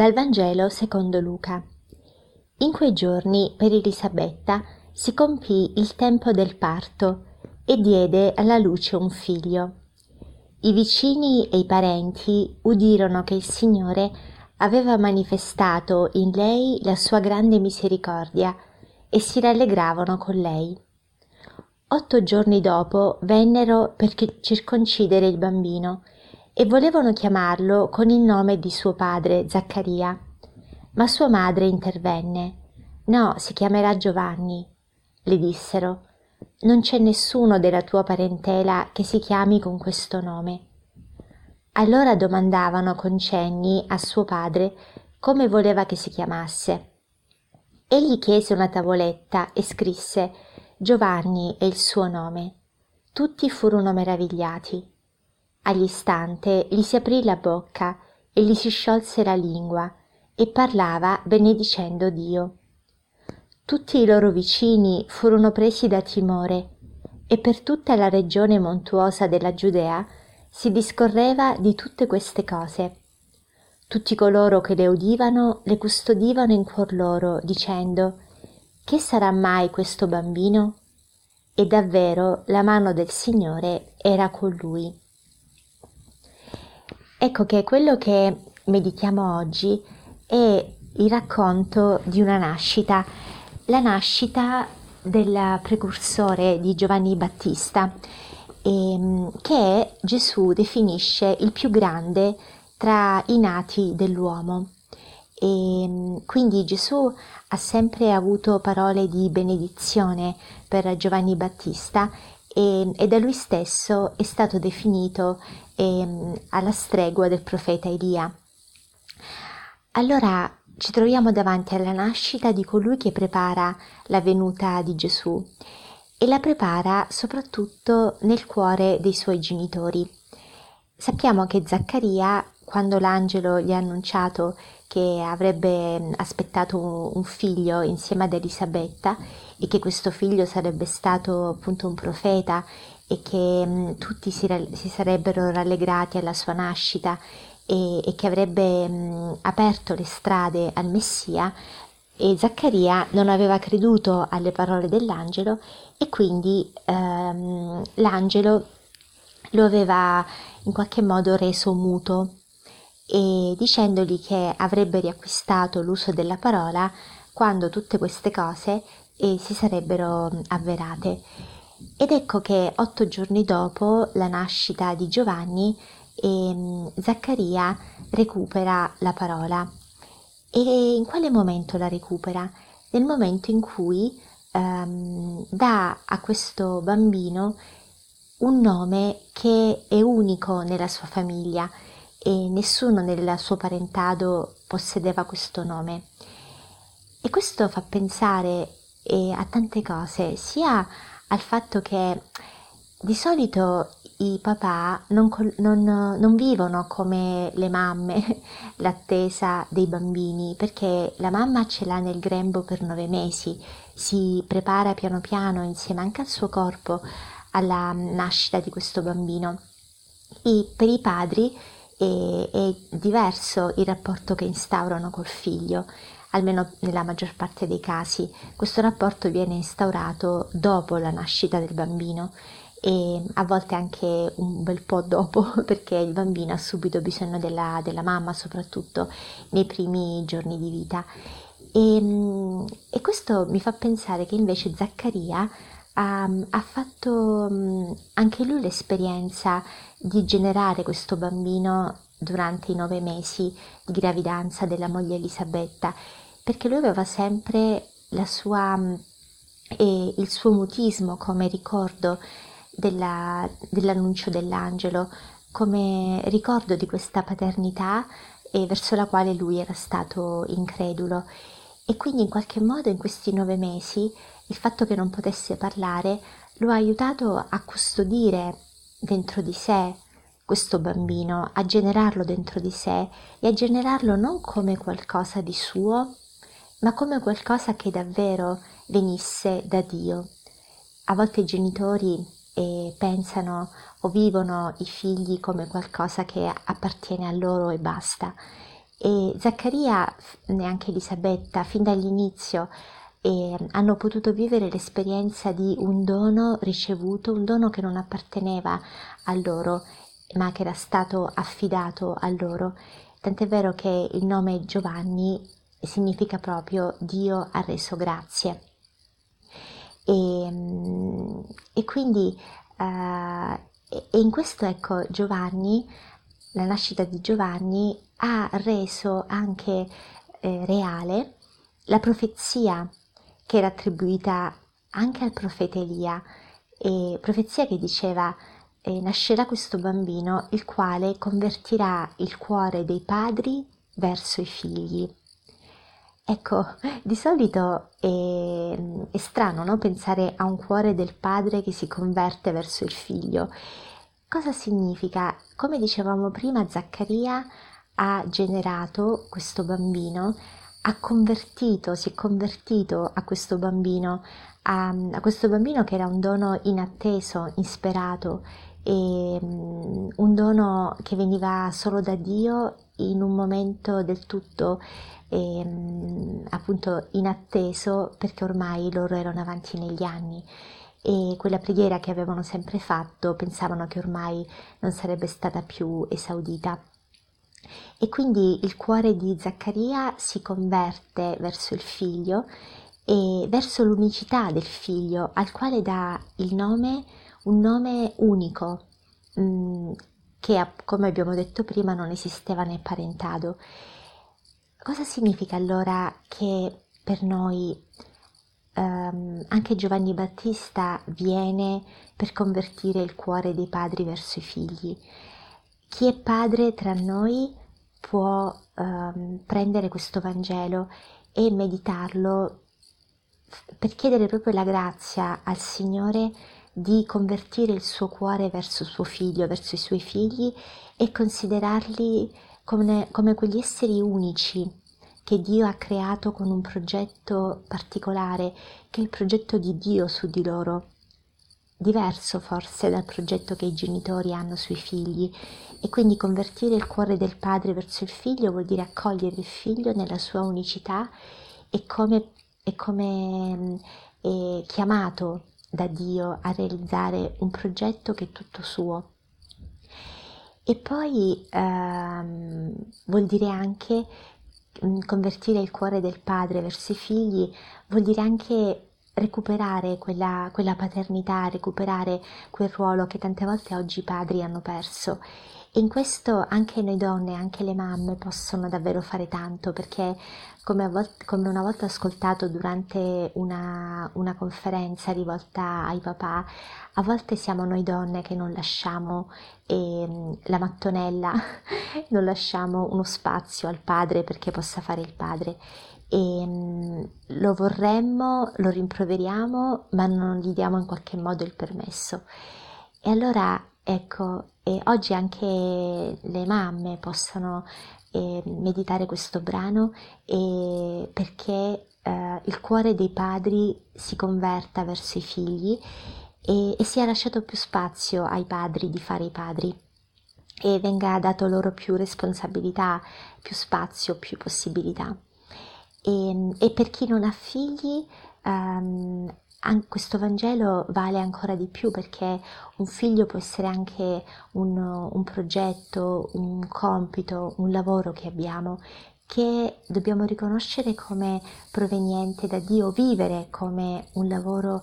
Dal Vangelo secondo Luca. In quei giorni per Elisabetta si compì il tempo del parto e diede alla luce un figlio. I vicini e i parenti udirono che il Signore aveva manifestato in lei la sua grande misericordia e si rallegravano con lei. 8 giorni dopo vennero per circoncidere il bambino e volevano chiamarlo con il nome di suo padre Zaccaria, ma sua madre intervenne. «No, si chiamerà Giovanni», le dissero. «Non c'è nessuno della tua parentela che si chiami con questo nome». Allora domandavano con cenni a suo padre come voleva che si chiamasse. Egli chiese una tavoletta e scrisse: «Giovanni è il suo nome». Tutti furono meravigliati. All'istante gli si aprì la bocca e gli si sciolse la lingua e parlava benedicendo Dio. Tutti i loro vicini furono presi da timore e per tutta la regione montuosa della Giudea si discorreva di tutte queste cose. Tutti coloro che le udivano le custodivano in cuor loro, dicendo: «Che sarà mai questo bambino?» E davvero la mano del Signore era con lui. Ecco che quello che meditiamo oggi è il racconto di una nascita, la nascita del precursore di Giovanni Battista, che Gesù definisce il più grande tra i nati dell'uomo. E quindi Gesù ha sempre avuto parole di benedizione per Giovanni Battista e da lui stesso è stato definito alla stregua del profeta Elia. Allora ci troviamo davanti alla nascita di colui che prepara la venuta di Gesù e la prepara soprattutto nel cuore dei suoi genitori. Sappiamo che Zaccaria, quando l'angelo gli ha annunciato che avrebbe aspettato un figlio insieme ad Elisabetta e che questo figlio sarebbe stato appunto un profeta e che tutti si sarebbero rallegrati alla sua nascita e che avrebbe aperto le strade al Messia, e Zaccaria non aveva creduto alle parole dell'angelo e quindi l'angelo lo aveva in qualche modo reso muto e dicendogli che avrebbe riacquistato l'uso della parola quando tutte queste cose si sarebbero avverate. Ed ecco che 8 giorni dopo la nascita di Giovanni, Zaccaria recupera la parola. E in quale momento la recupera? Nel momento in cui dà a questo bambino un nome che è unico nella sua famiglia e nessuno nel suo parentado possedeva questo nome. E questo fa pensare a tante cose, sia al fatto che di solito i papà non vivono come le mamme l'attesa dei bambini, perché la mamma ce l'ha nel grembo per 9 mesi, si prepara piano piano insieme anche al suo corpo alla nascita di questo bambino. E per i padri è diverso il rapporto che instaurano col figlio, almeno nella maggior parte dei casi. Questo rapporto viene instaurato dopo la nascita del bambino e a volte anche un bel po' dopo, perché il bambino ha subito bisogno della mamma, soprattutto nei primi giorni di vita. E questo mi fa pensare che invece Zaccaria ha fatto anche lui l'esperienza di generare questo bambino durante i 9 mesi di gravidanza della moglie Elisabetta, perché lui aveva sempre il suo mutismo come ricordo dell'annuncio dell'angelo, come ricordo di questa paternità verso la quale lui era stato incredulo. E quindi in qualche modo in questi 9 mesi il fatto che non potesse parlare lo ha aiutato a custodire dentro di sé questo bambino, a generarlo dentro di sé e a generarlo non come qualcosa di suo, ma come qualcosa che davvero venisse da Dio. A volte i genitori pensano o vivono i figli come qualcosa che appartiene a loro e basta, E Zaccaria, neanche Elisabetta, fin dall'inizio hanno potuto vivere l'esperienza di un dono ricevuto, un dono che non apparteneva a loro, ma che era stato affidato a loro. Tant'è vero che il nome Giovanni significa proprio Dio ha reso grazie. E quindi e in questo, ecco, Giovanni, la nascita di Giovanni ha reso anche reale la profezia che era attribuita anche al profeta Elia, profezia che diceva: nascerà questo bambino il quale convertirà il cuore dei padri verso i figli. Ecco, di solito è strano, no? Pensare a un cuore del padre che si converte verso il figlio. Cosa significa? Come dicevamo prima, Zaccaria ha generato questo bambino, si è convertito a questo bambino, a questo bambino che era un dono inatteso, insperato, un dono che veniva solo da Dio in un momento del tutto appunto inatteso, perché ormai loro erano avanti negli anni e quella preghiera che avevano sempre fatto pensavano che ormai non sarebbe stata più esaudita. E quindi il cuore di Zaccaria si converte verso il figlio e verso l'unicità del figlio, al quale dà il nome, un nome unico che, come abbiamo detto prima, non esisteva nel parentado. Cosa significa allora che per noi anche Giovanni Battista viene per convertire il cuore dei padri verso i figli? Chi è padre tra noi può prendere questo Vangelo e meditarlo per chiedere proprio la grazia al Signore di convertire il suo cuore verso suo figlio, verso i suoi figli, e considerarli come quegli esseri unici che Dio ha creato con un progetto particolare, che è il progetto di Dio su di loro, diverso forse dal progetto che i genitori hanno sui figli. E quindi convertire il cuore del padre verso il figlio vuol dire accogliere il figlio nella sua unicità e come è chiamato da Dio a realizzare un progetto che è tutto suo. E poi vuol dire anche convertire il cuore del padre verso i figli, vuol dire anche recuperare quella paternità, recuperare quel ruolo che tante volte oggi i padri hanno perso. E in questo anche noi donne, anche le mamme possono davvero fare tanto, perché come una volta ho ascoltato durante una conferenza rivolta ai papà, a volte siamo noi donne che non lasciamo la mattonella, non lasciamo uno spazio al padre perché possa fare il padre. E lo vorremmo, lo rimproveriamo, ma non gli diamo in qualche modo il permesso. E allora, ecco, oggi anche le mamme possono meditare questo brano perché il cuore dei padri si converta verso i figli e sia lasciato più spazio ai padri di fare i padri, e venga dato loro più responsabilità, più spazio, più possibilità. E per chi non ha figli questo Vangelo vale ancora di più, perché un figlio può essere anche un progetto, un compito, un lavoro che abbiamo, che dobbiamo riconoscere come proveniente da Dio, vivere come un lavoro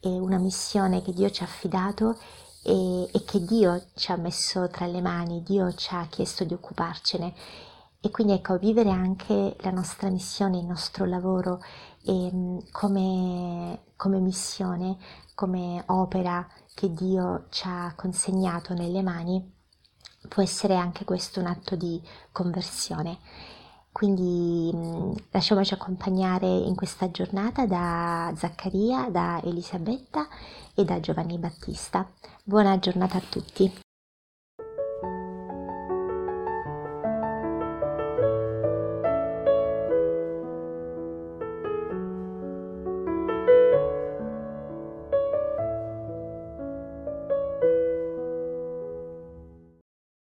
e una missione che Dio ci ha affidato e che Dio ci ha messo tra le mani, Dio ci ha chiesto di occuparcene. E quindi, ecco, vivere anche la nostra missione, il nostro lavoro come missione, come opera che Dio ci ha consegnato nelle mani, può essere anche questo un atto di conversione. Quindi lasciamoci accompagnare in questa giornata da Zaccaria, da Elisabetta e da Giovanni Battista. Buona giornata a tutti!